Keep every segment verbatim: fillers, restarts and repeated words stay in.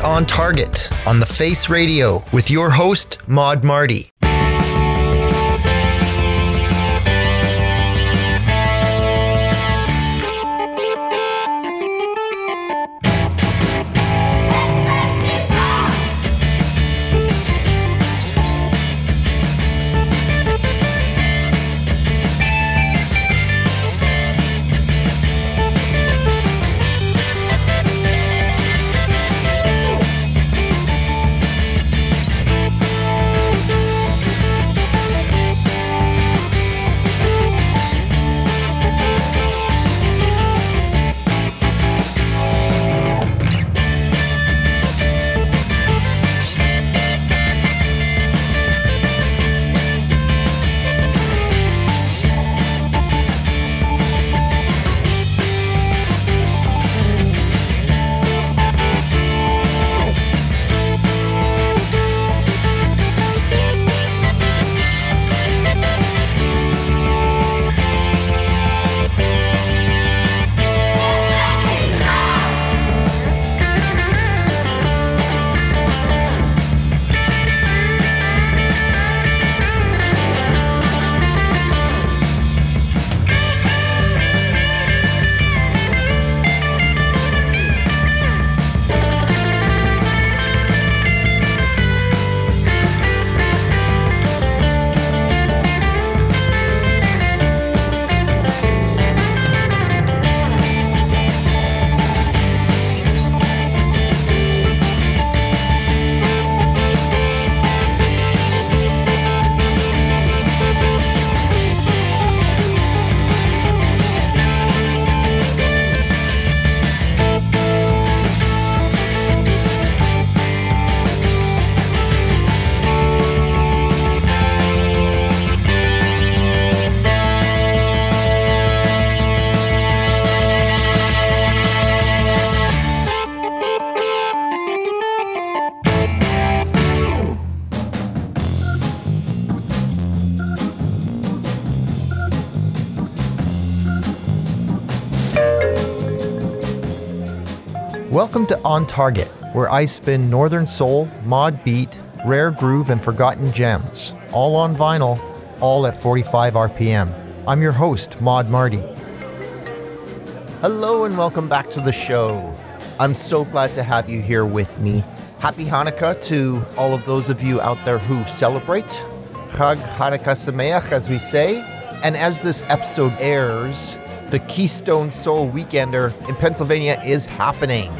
Always on Target on The Face Radio with your host, Mod Marty. Welcome to On Target, where I spin Northern Soul, Mod Beat, Rare Groove, and Forgotten Gems, all on vinyl, all at forty-five R P M. I'm your host, Mod Marty. Hello and welcome back to the show. I'm so glad to have you here with me. Happy Hanukkah to all of those of you out there who celebrate. Chag Hanukkah Sameach, as we say. And as this episode airs, the Keystone Soul Weekender in Pennsylvania is happening.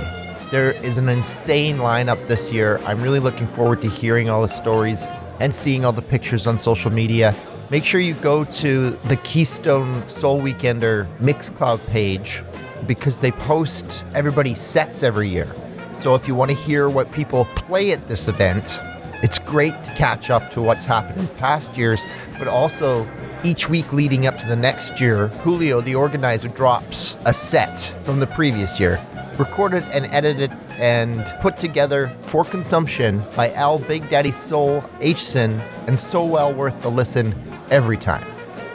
There is an insane lineup this year. I'm really looking forward to hearing all the stories and seeing all the pictures on social media. Make sure you go to the Keystone Soul Weekender Mixcloud page because they post everybody's sets every year. So if you want to hear what people play at this event, it's great to catch up to what's happened in past years, but also each week leading up to the next year, Julio, the organizer, drops a set from the previous year, recorded and edited and put together for consumption by Al Big Daddy Soul Hsin, and so well worth a listen every time.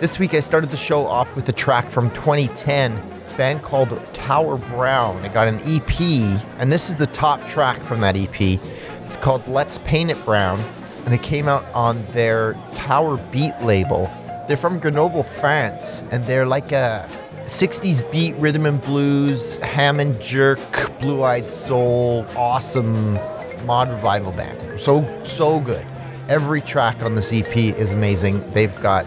This week I started the show off with a track from twenty ten, a band called Tower Brown. They got an E P, and this is the top track from that E P. It's called Let's Paint It Brown, and it came out on their Tower Beat label. They're from Grenoble, France, and they're like a sixties beat, rhythm and blues, ham and jerk, blue-eyed soul, awesome mod revival band. So, so good. Every track on this E P is amazing. They've got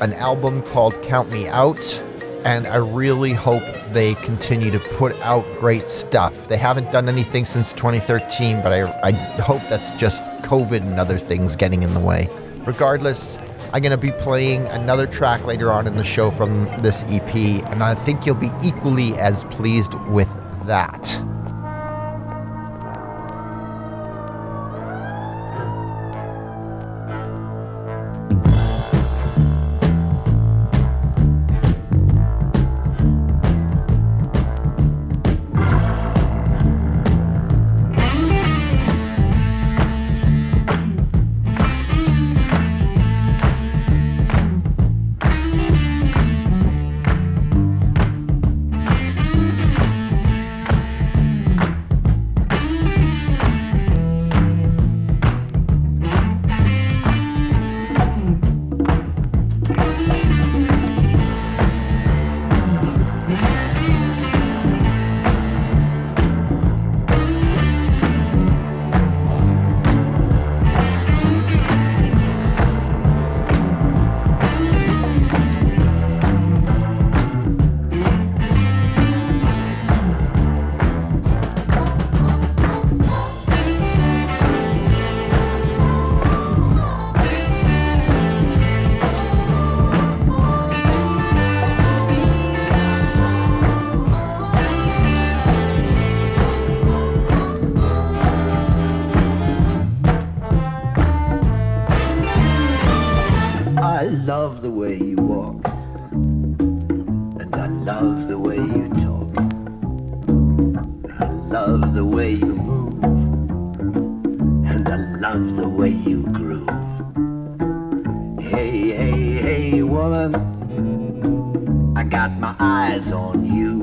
an album called Count Me Out, and I really hope they continue to put out great stuff. They haven't done anything since twenty thirteen, but I, I hope that's just COVID and other things getting in the way. Regardless, I'm going to be playing another track later on in the show from this E P, and I think you'll be equally as pleased with that. love the way you walk, and I love the way you talk, and I love the way you move, and I love the way you groove. Hey, hey, hey, woman, I got my eyes on you.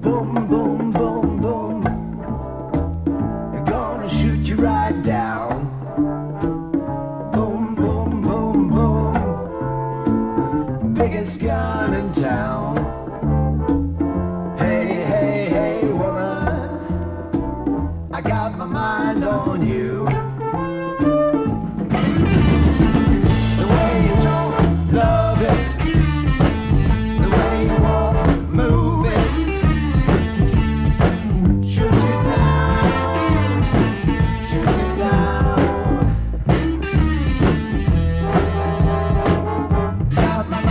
Boom, boom, boom, boom, I'm gonna shoot you right down. Gun in town. Hey, hey, hey, woman, I got my mind on you. The way you talk, love it. The way you walk, move it. Shoot it down, shoot it down. Got my mind.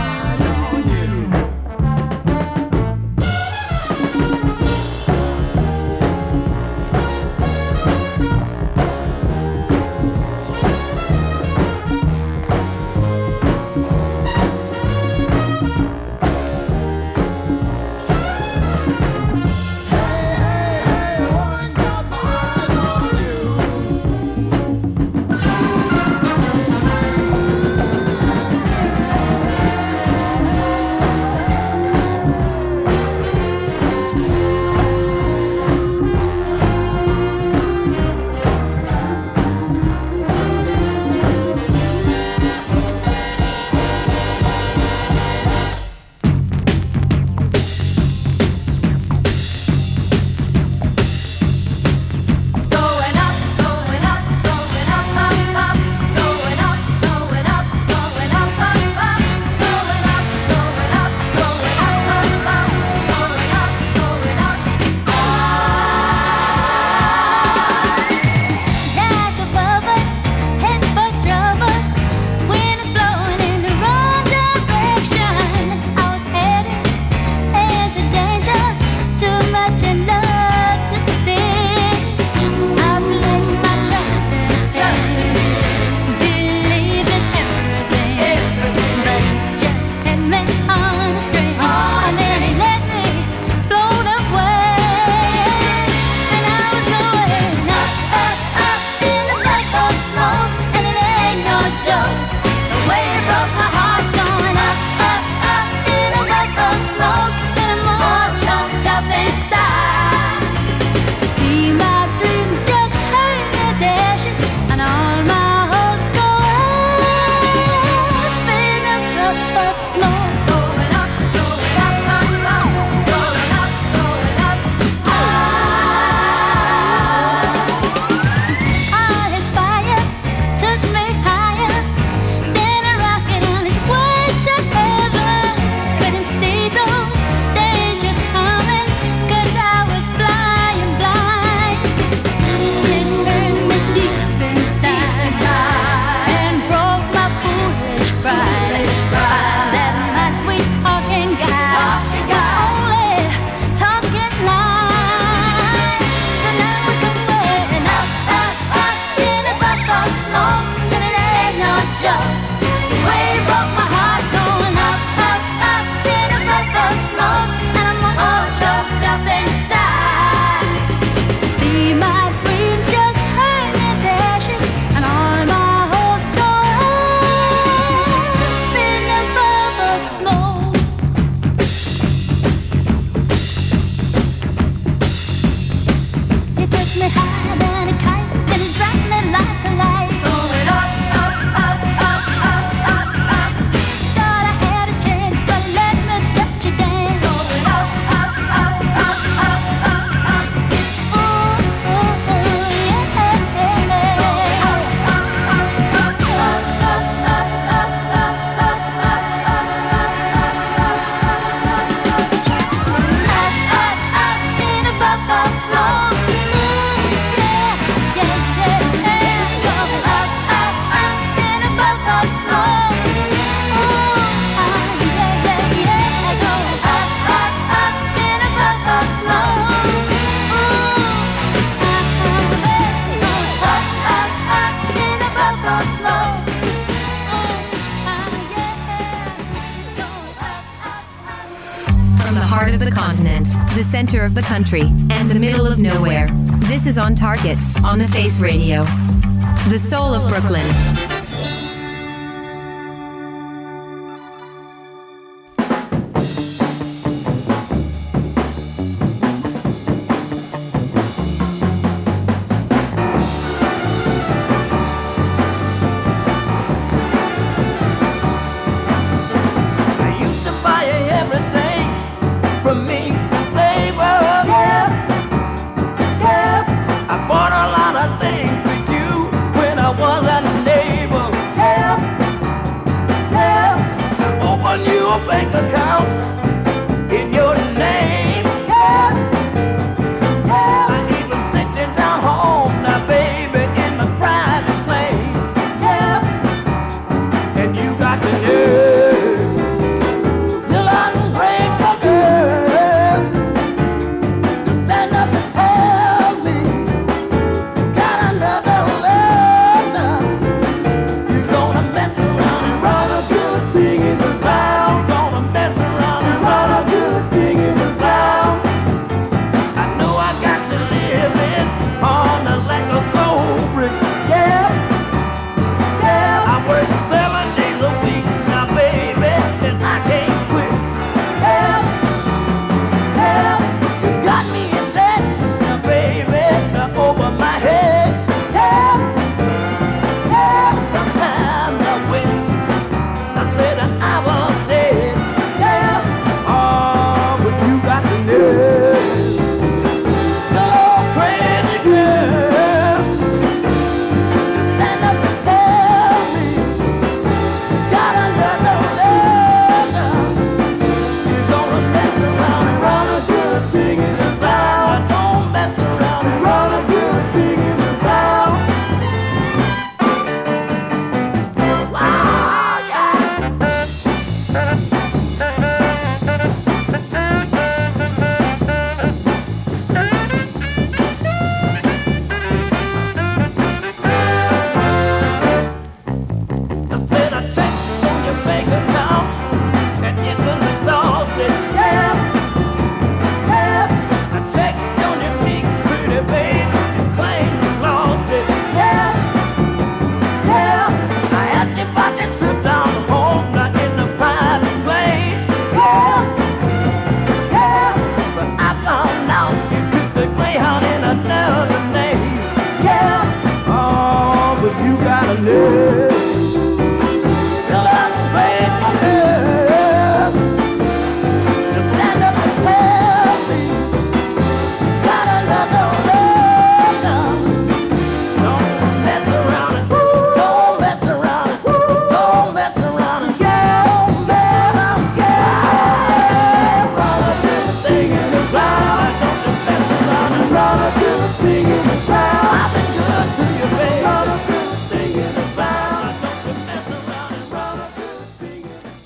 continent, the center of the country, and the middle of nowhere. This is On Target, on The Face Radio. The soul of Brooklyn.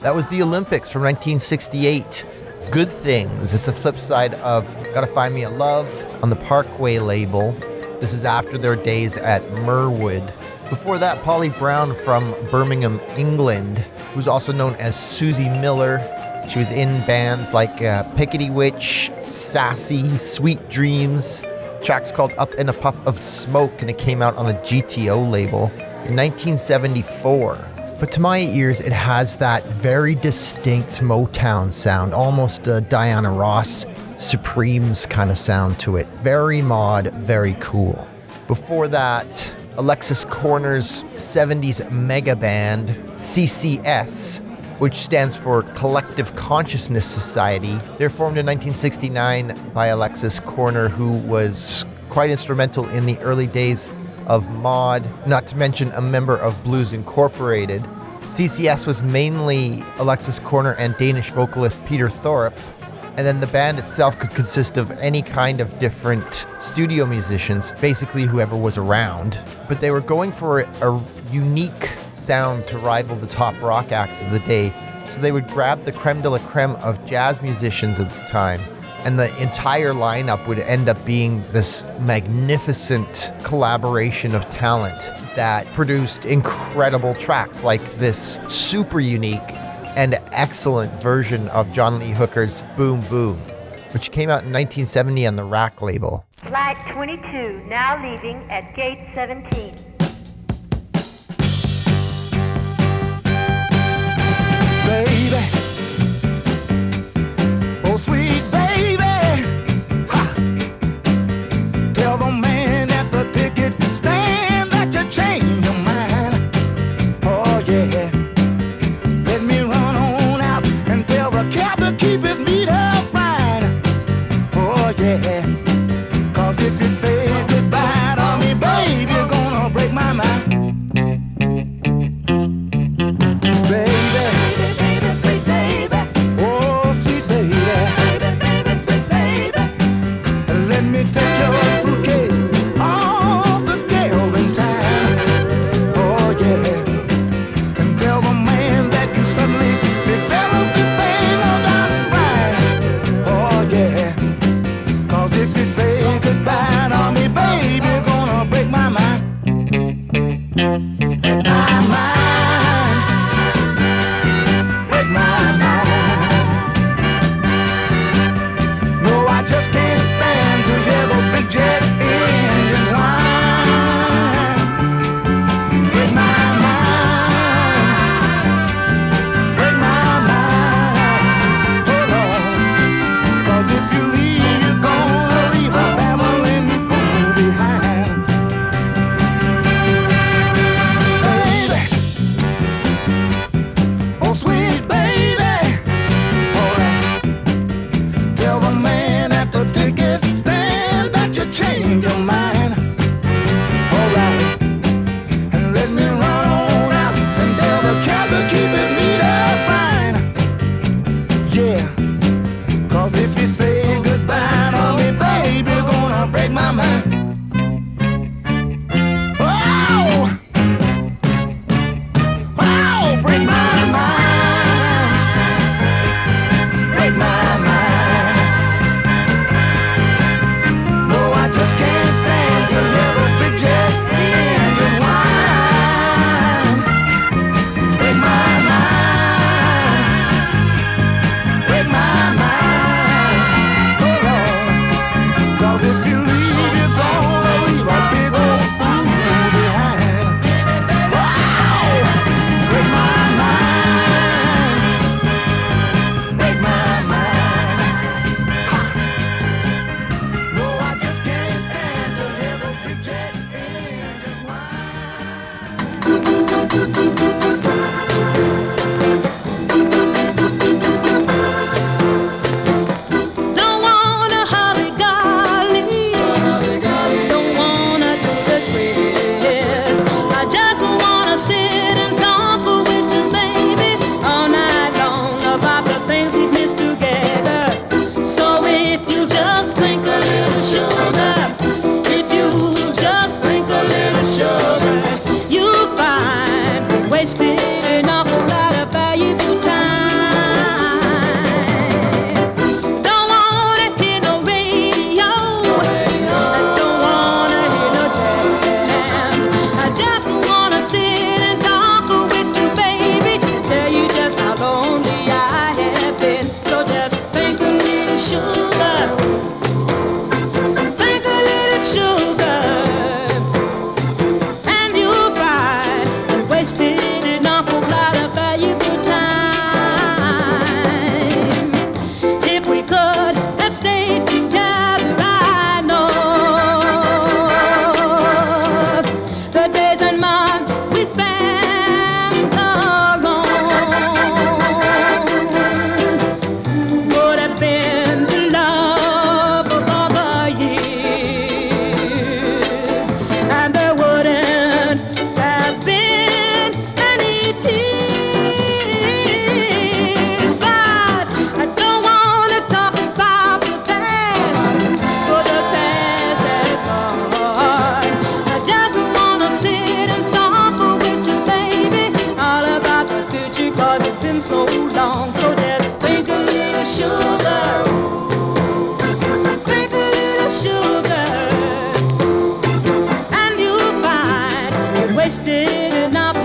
That was The Olympics from nineteen sixty-eight. Good Things. It's the flip side of Gotta Find Me a Love on the Parkway label. This is after their days at Merwood. Before that, Polly Brown from Birmingham, England, who's also known as Susie Miller. She was in bands like uh, Pickety Witch, Sassy, Sweet Dreams. The track's called Up in a Puff of Smoke, and it came out on the G T O label in nineteen seventy-four. But to my ears, it has that very distinct Motown sound, almost a Diana Ross, Supremes kind of sound to it. Very mod, very cool. Before that, Alexis Korner's seventies mega band, C C S, which stands for Collective Consciousness Society. They're formed in nineteen sixty-nine by Alexis Korner, who was quite instrumental in the early days of Mod, not to mention a member of Blues Incorporated. C C S was mainly Alexis Korner and Danish vocalist Peter Thorup, and then the band itself could consist of any kind of different studio musicians, basically whoever was around. But they were going for a unique sound to rival the top rock acts of the day, so they would grab the creme de la creme of jazz musicians at the time, and the entire lineup would end up being this magnificent collaboration of talent that produced incredible tracks like this super unique and excellent version of John Lee Hooker's Boom Boom. which came out in nineteen seventy on the R A K label. Flight twenty-two, now leaving at gate seventeen. Baby, oh sweet baby, ha. Tell the man at the ticket stand that you changed your mind. Oh yeah, let me run on out and tell the cab to keep it meet up fine. Oh yeah, 'cause if you say goodbye to me, baby, you're gonna break my mind. Wasted enough.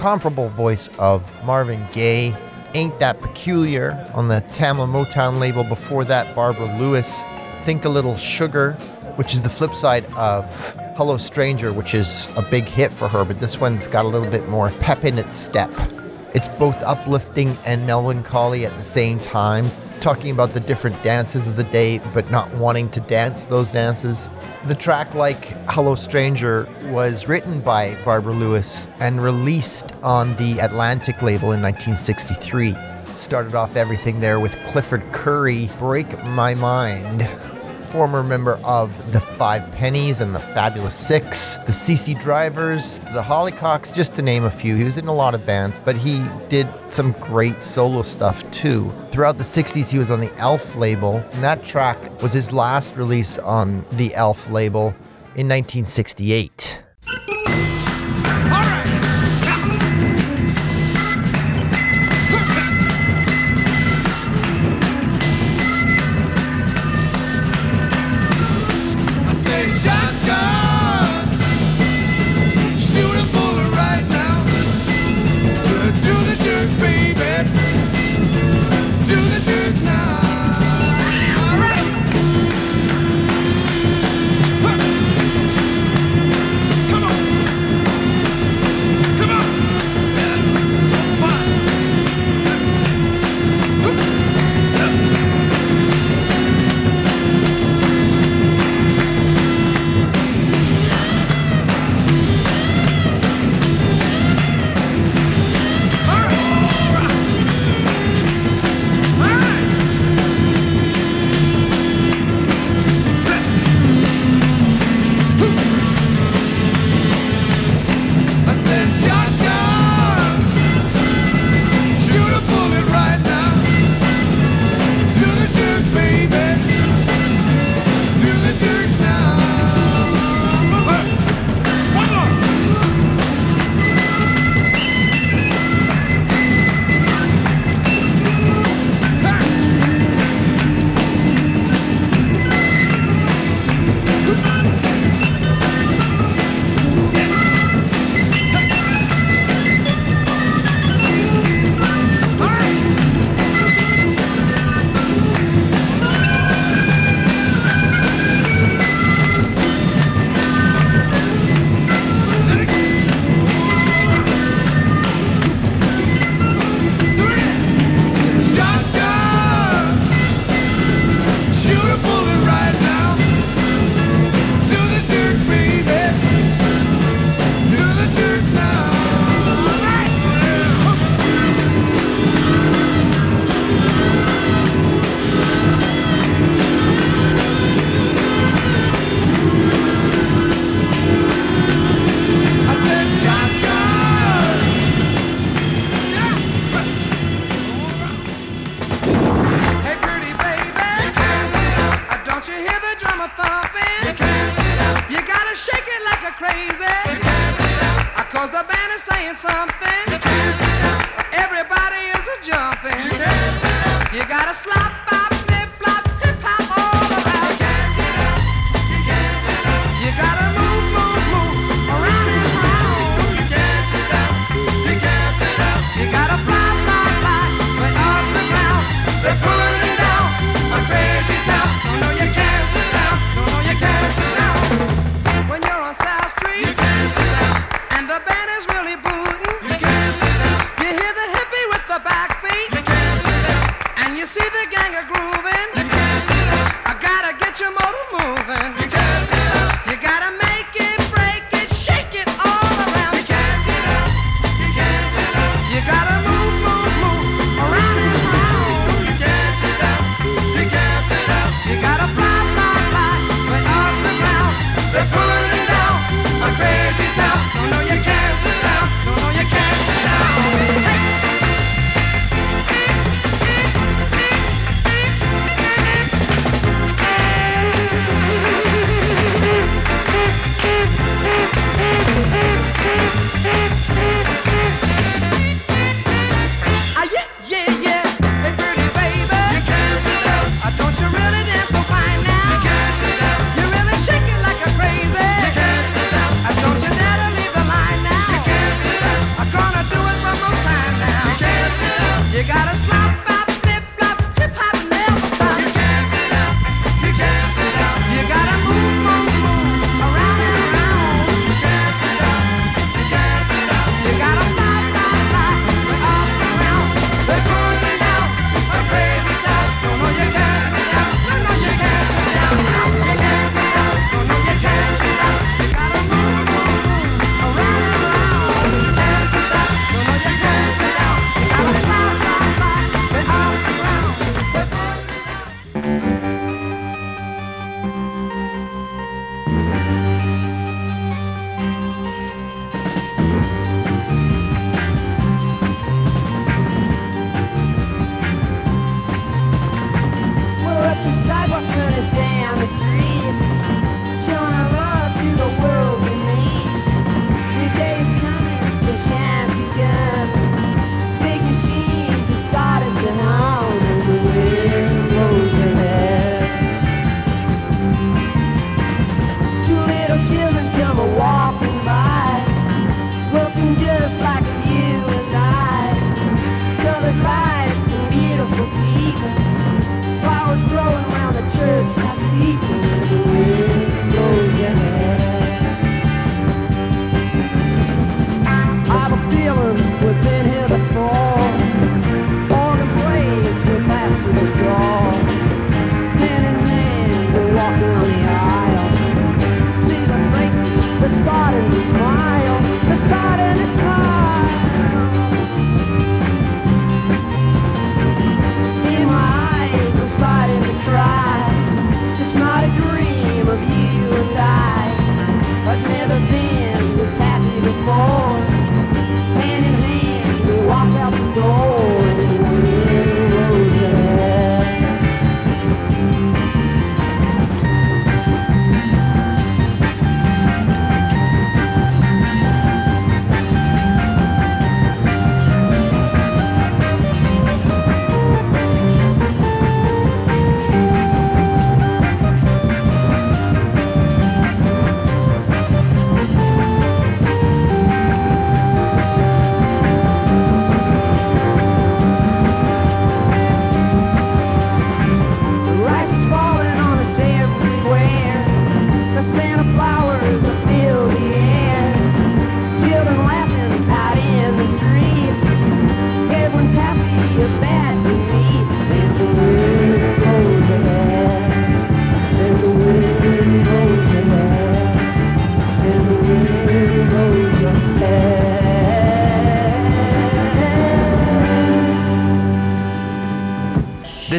Comparable voice of Marvin Gaye, Ain't That Peculiar, on the Tamla Motown label. Before that, Barbara Lewis, Think a Little Sugar, which is the flip side of Hello Stranger, which is a big hit for her, but this one's got a little bit more pep in its step. It's both uplifting and melancholy at the same time, talking about the different dances of the day, but not wanting to dance those dances. The track, like Hello Stranger, was written by Barbara Lewis and released on the Atlantic label in nineteen sixty-three. Started off everything there with Clifford Curry, Break My Mind, former member of the Five Pennies and the Fabulous Six, the C C Drivers, the Hollycocks, just to name a few. He was in a lot of bands, but he did some great solo stuff too. Throughout the sixties, he was on the Elf label, and that track was his last release on the Elf label in nineteen sixty-eight.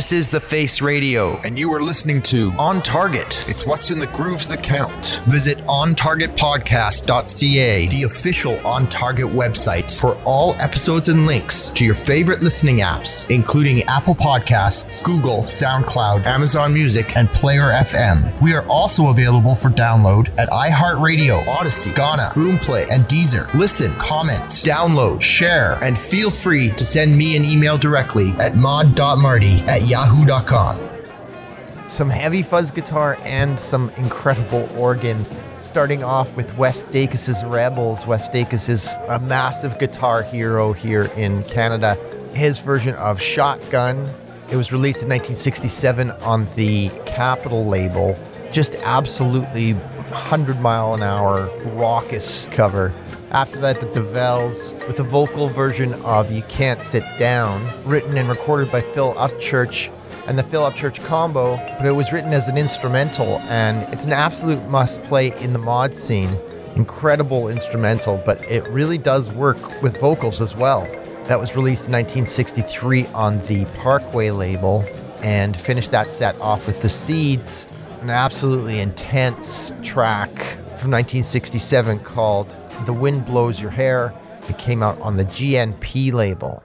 This is The Face Radio, and you are listening to On Target. It's what's in the grooves that count. Visit on target podcast dot c a, the official On Target website, for all episodes and links to your favorite listening apps, including Apple Podcasts, Google, SoundCloud, Amazon Music, and Player F M. We are also available for download at iHeartRadio, Odyssey, Ghana, Roomplay, and Deezer. Listen, comment, download, share, and feel free to send me an email directly at mod dot marty at yahoo dot com. Some heavy fuzz guitar and some incredible organ, starting off with Wes Dakus' Rebels. Wes Dakus is a massive guitar hero here in Canada. His version of Shotgun, it was released in nineteen sixty-seven on the Capitol label. Just absolutely one hundred mile an hour raucous cover. After that, the DeVells with a vocal version of You Can't Sit Down, written and recorded by Phil Upchurch and the Phil Upchurch Combo, but it was written as an instrumental, and it's an absolute must-play in the mod scene. Incredible instrumental, but it really does work with vocals as well. That was released in nineteen sixty-three on the Parkway label, and finished that set off with The Seeds, an absolutely intense track from nineteen sixty-seven called The Wind Blows Your Hair. It came out on the G N P label.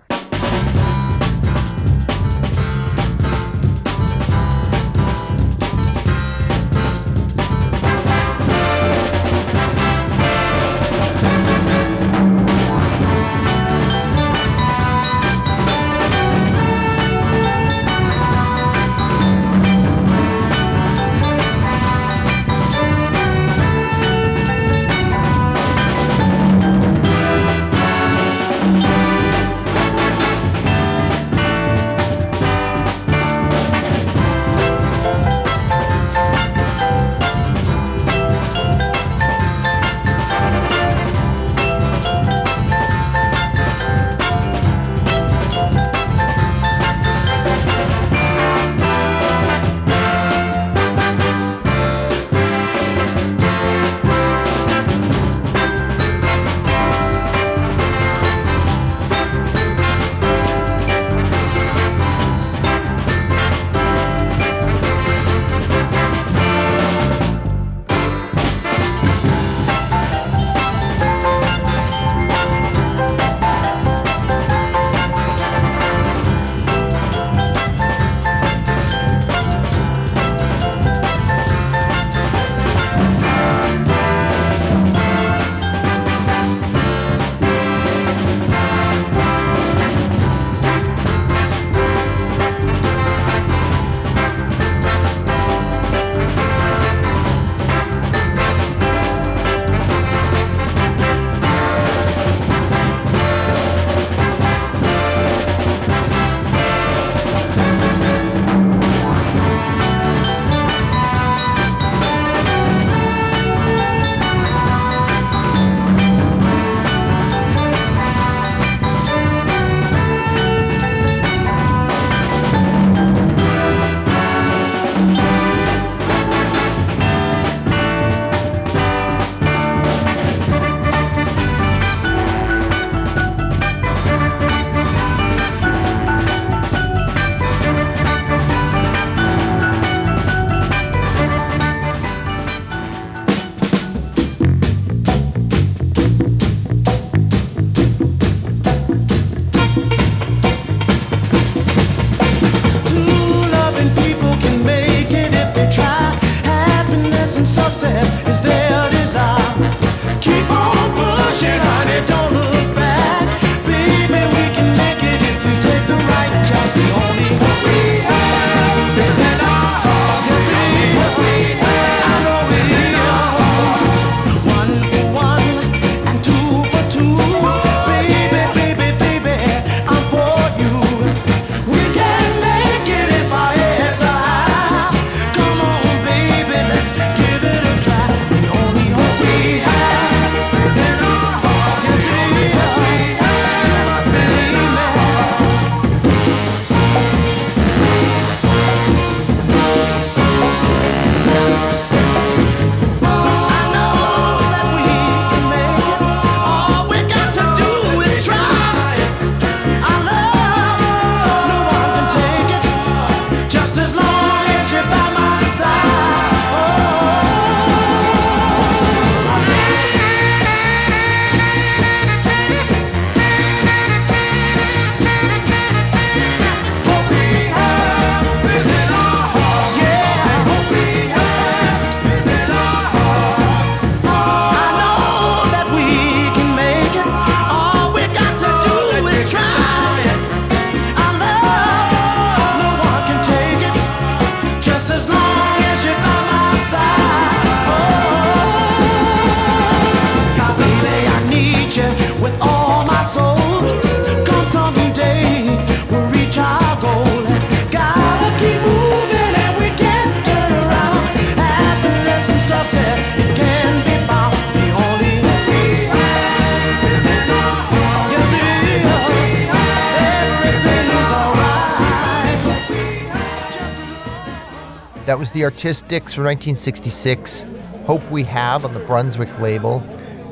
That was The Artistics from nineteen sixty-six. Hope We Have on the Brunswick label.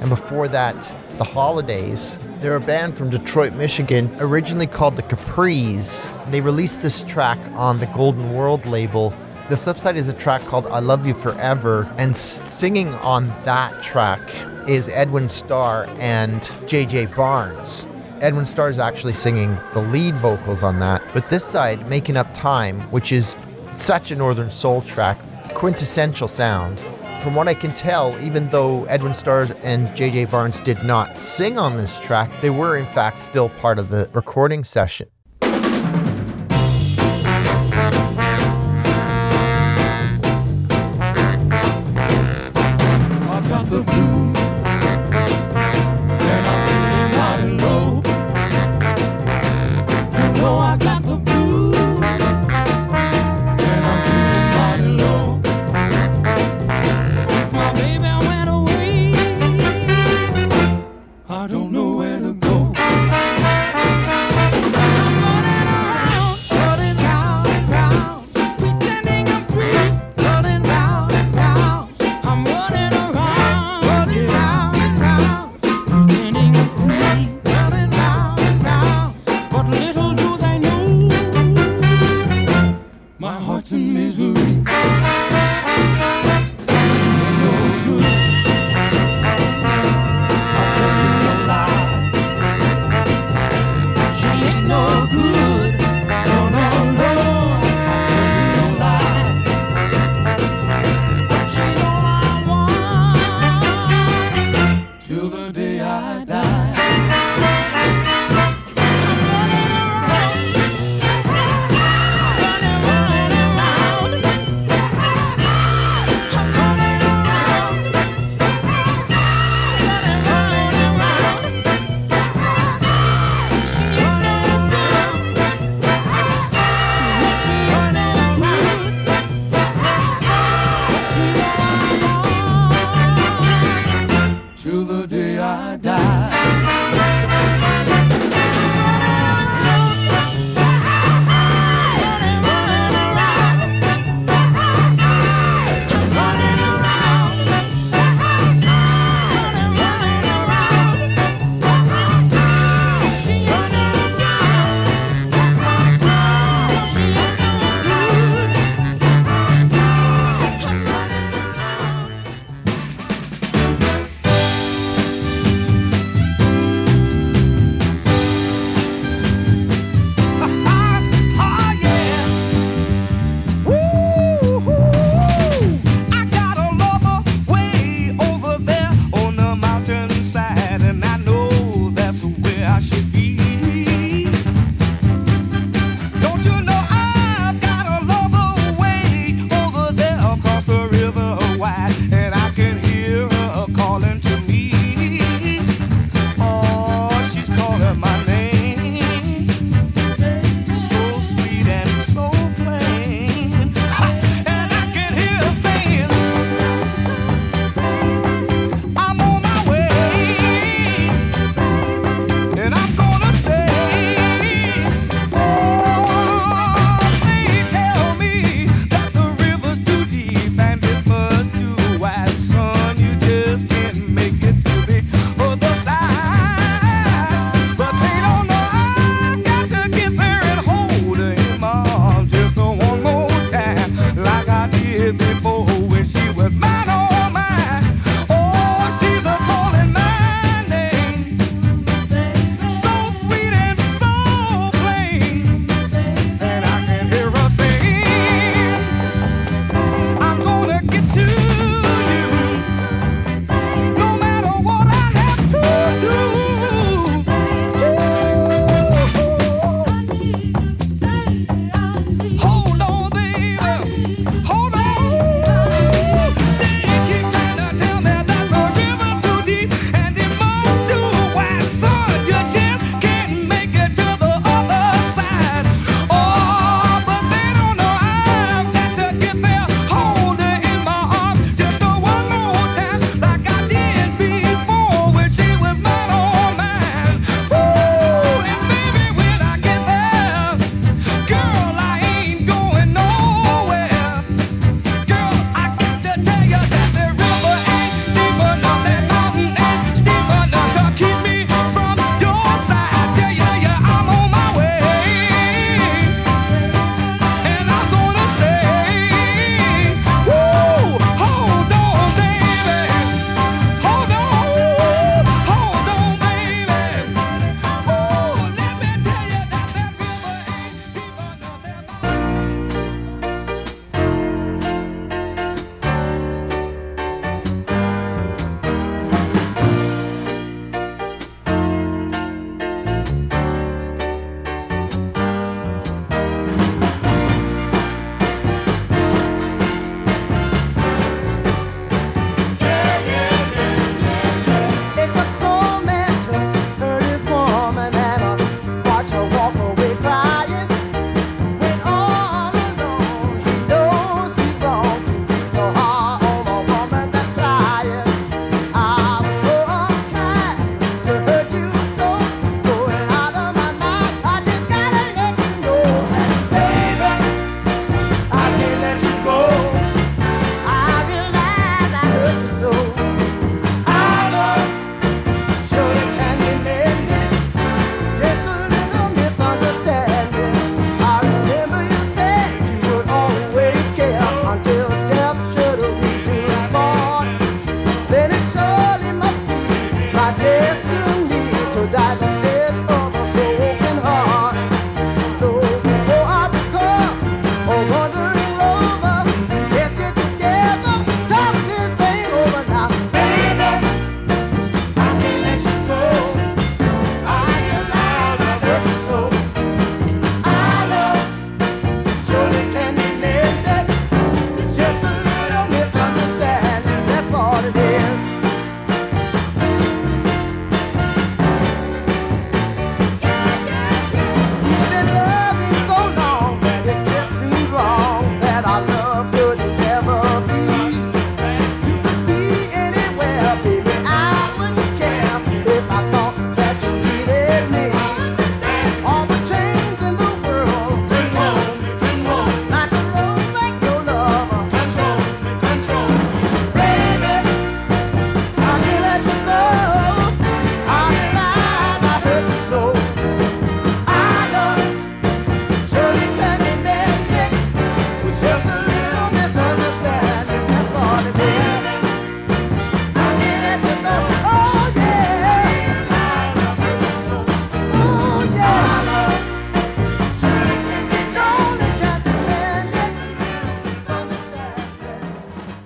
And before that, The Holidays. They're a band from Detroit, Michigan, originally called The Capris. They released this track on the Golden World label. The flip side is a track called I Love You Forever, and singing on that track is Edwin Starr and J J Barnes. Edwin Starr is actually singing the lead vocals on that. But this side, Making Up Time, which is such a Northern Soul track, quintessential sound. From what I can tell, even though Edwin Starr and J J Barnes did not sing on this track, they were in fact still part of the recording session.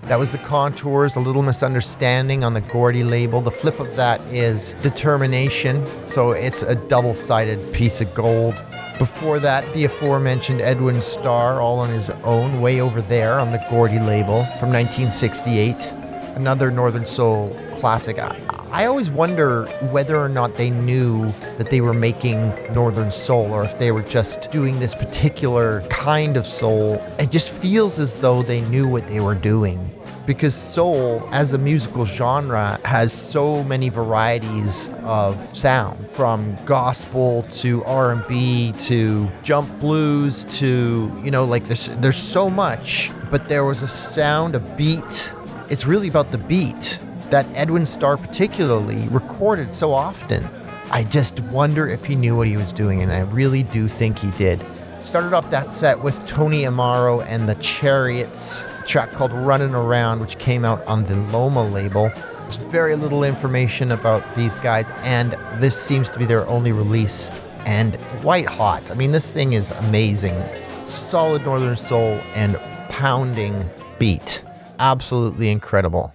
That was The Contours, A Little Misunderstanding on the Gordy label. The flip of that is Determination, so it's a double-sided piece of gold. Before that, the aforementioned Edwin Starr, all on his own, Way Over There on the Gordy label from nineteen sixty-eight. Another Northern Soul classic. I, I always wonder whether or not they knew that they were making Northern Soul, or if they were just doing this particular kind of soul. It just feels as though they knew what they were doing, because soul as a musical genre has so many varieties of sound, from gospel to R and B to jump blues to, you know, like there's there's so much, but there was a sound, a beat. It's really about the beat that Edwin Starr particularly recorded so often. I just wonder if he knew what he was doing, and I really do think he did. Started off that set with Tony Amaro and the Chariots, a track called Runnin' Around, which came out on the Loma label. There's very little information about these guys, and this seems to be their only release, and white hot. I mean, this thing is amazing. Solid Northern Soul and pounding beat. Absolutely incredible.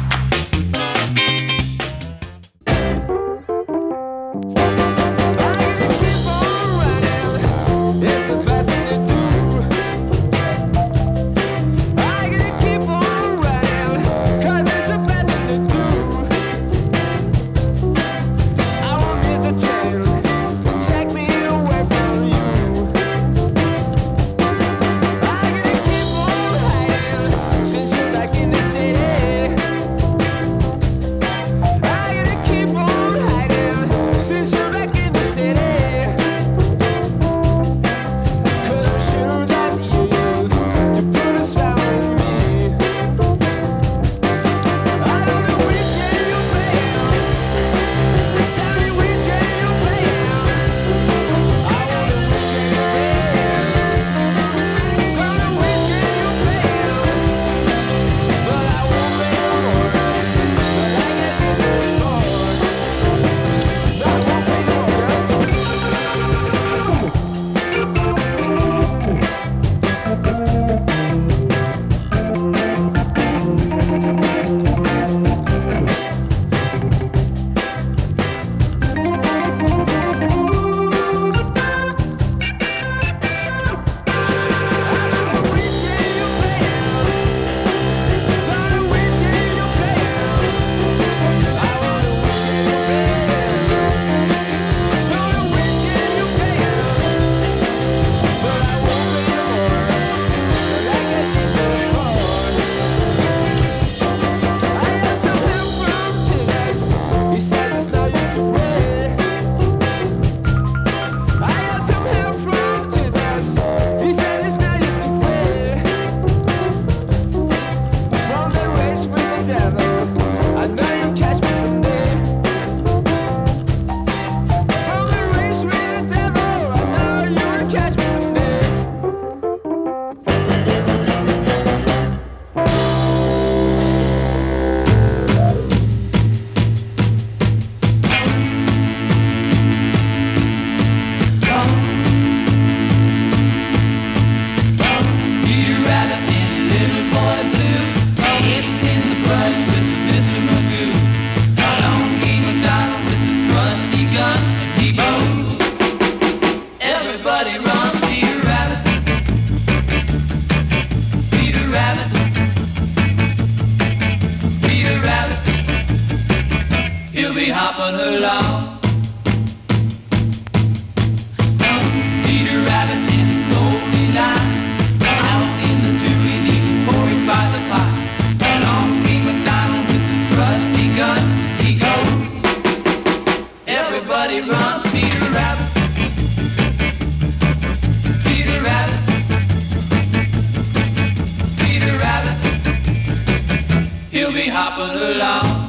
all along. Peter Rabbit in the golden line, out in the dewey's eating porridge by the pot. Along came MacDonald with his trusty gun. He goes, everybody run, Peter Rabbit. Peter Rabbit. Peter Rabbit. He'll be hopping along.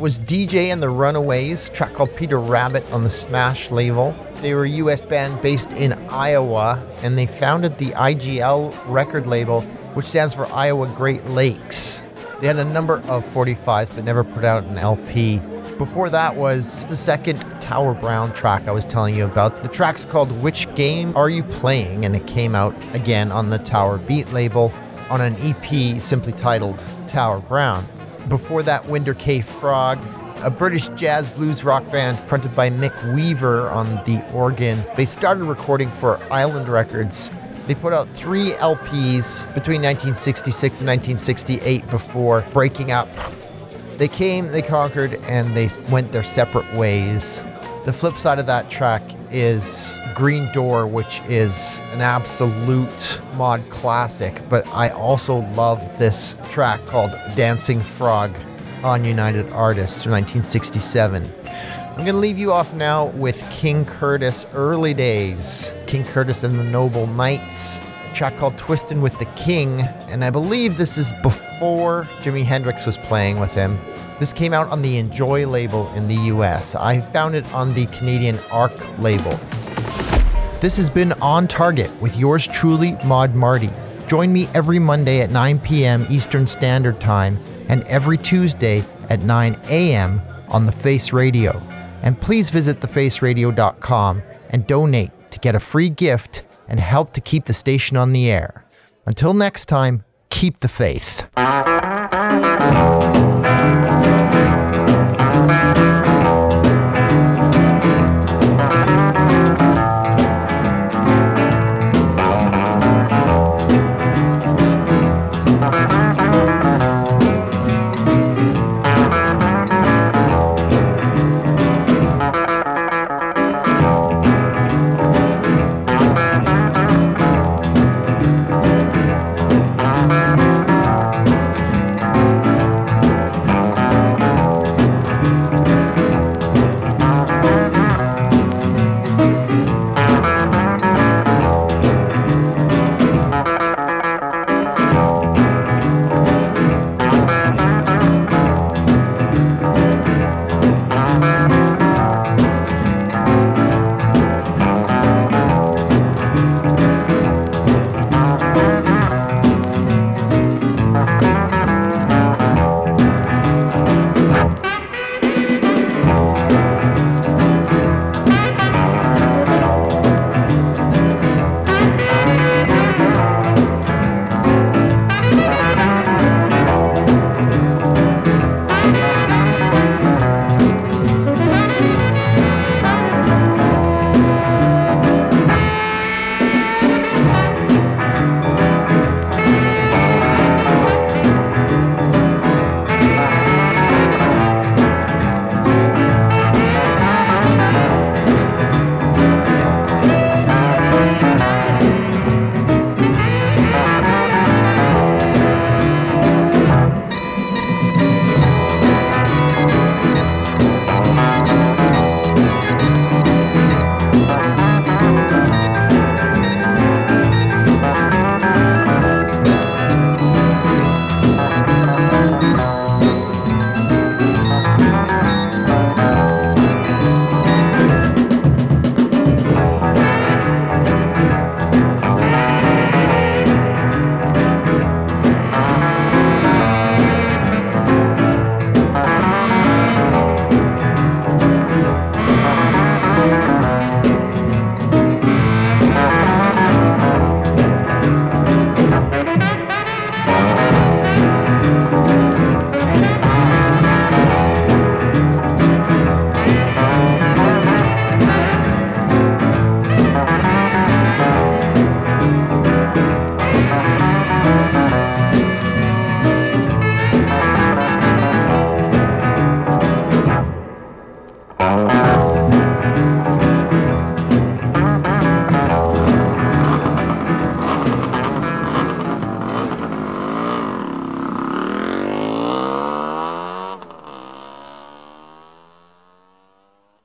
Was D J and the Runaways, track called Peter Rabbit on the Smash label. They were a U S band based in Iowa, and they founded the I G L record label, which stands for Iowa Great Lakes. They had a number of forty-fives, but never put out an L P. Before that was the second Tower Brown track I was telling you about. The track's called Which Game Are You Playing? And it came out again on the Tower Beat label on an E P simply titled Tower Brown. Before that, Winder K. Frog, a British jazz blues rock band fronted by Mick Weaver on the organ. They started recording for Island Records. They put out three L Ps between nineteen sixty-six and nineteen sixty-eight before breaking up. They came, they conquered, and they went their separate ways. The flip side of that track is Green Door, which is an absolute mod classic, but I also love this track called Dancing Frog on United Artists from nineteen sixty-seven. I'm going to leave you off now with King Curtis Early Days, King Curtis and the Noble Knights, a track called Twistin' with the King, and I believe this is before Jimi Hendrix was playing with him. This came out on the Enjoy label in the U S. I found it on the Canadian A R C label. This has been On Target with yours truly, Mod Marty. Join me every Monday at nine p.m. Eastern Standard Time and every Tuesday at nine a.m. on The Face Radio. And please visit the face radio dot com and donate to get a free gift and help to keep the station on the air. Until next time, keep the faith.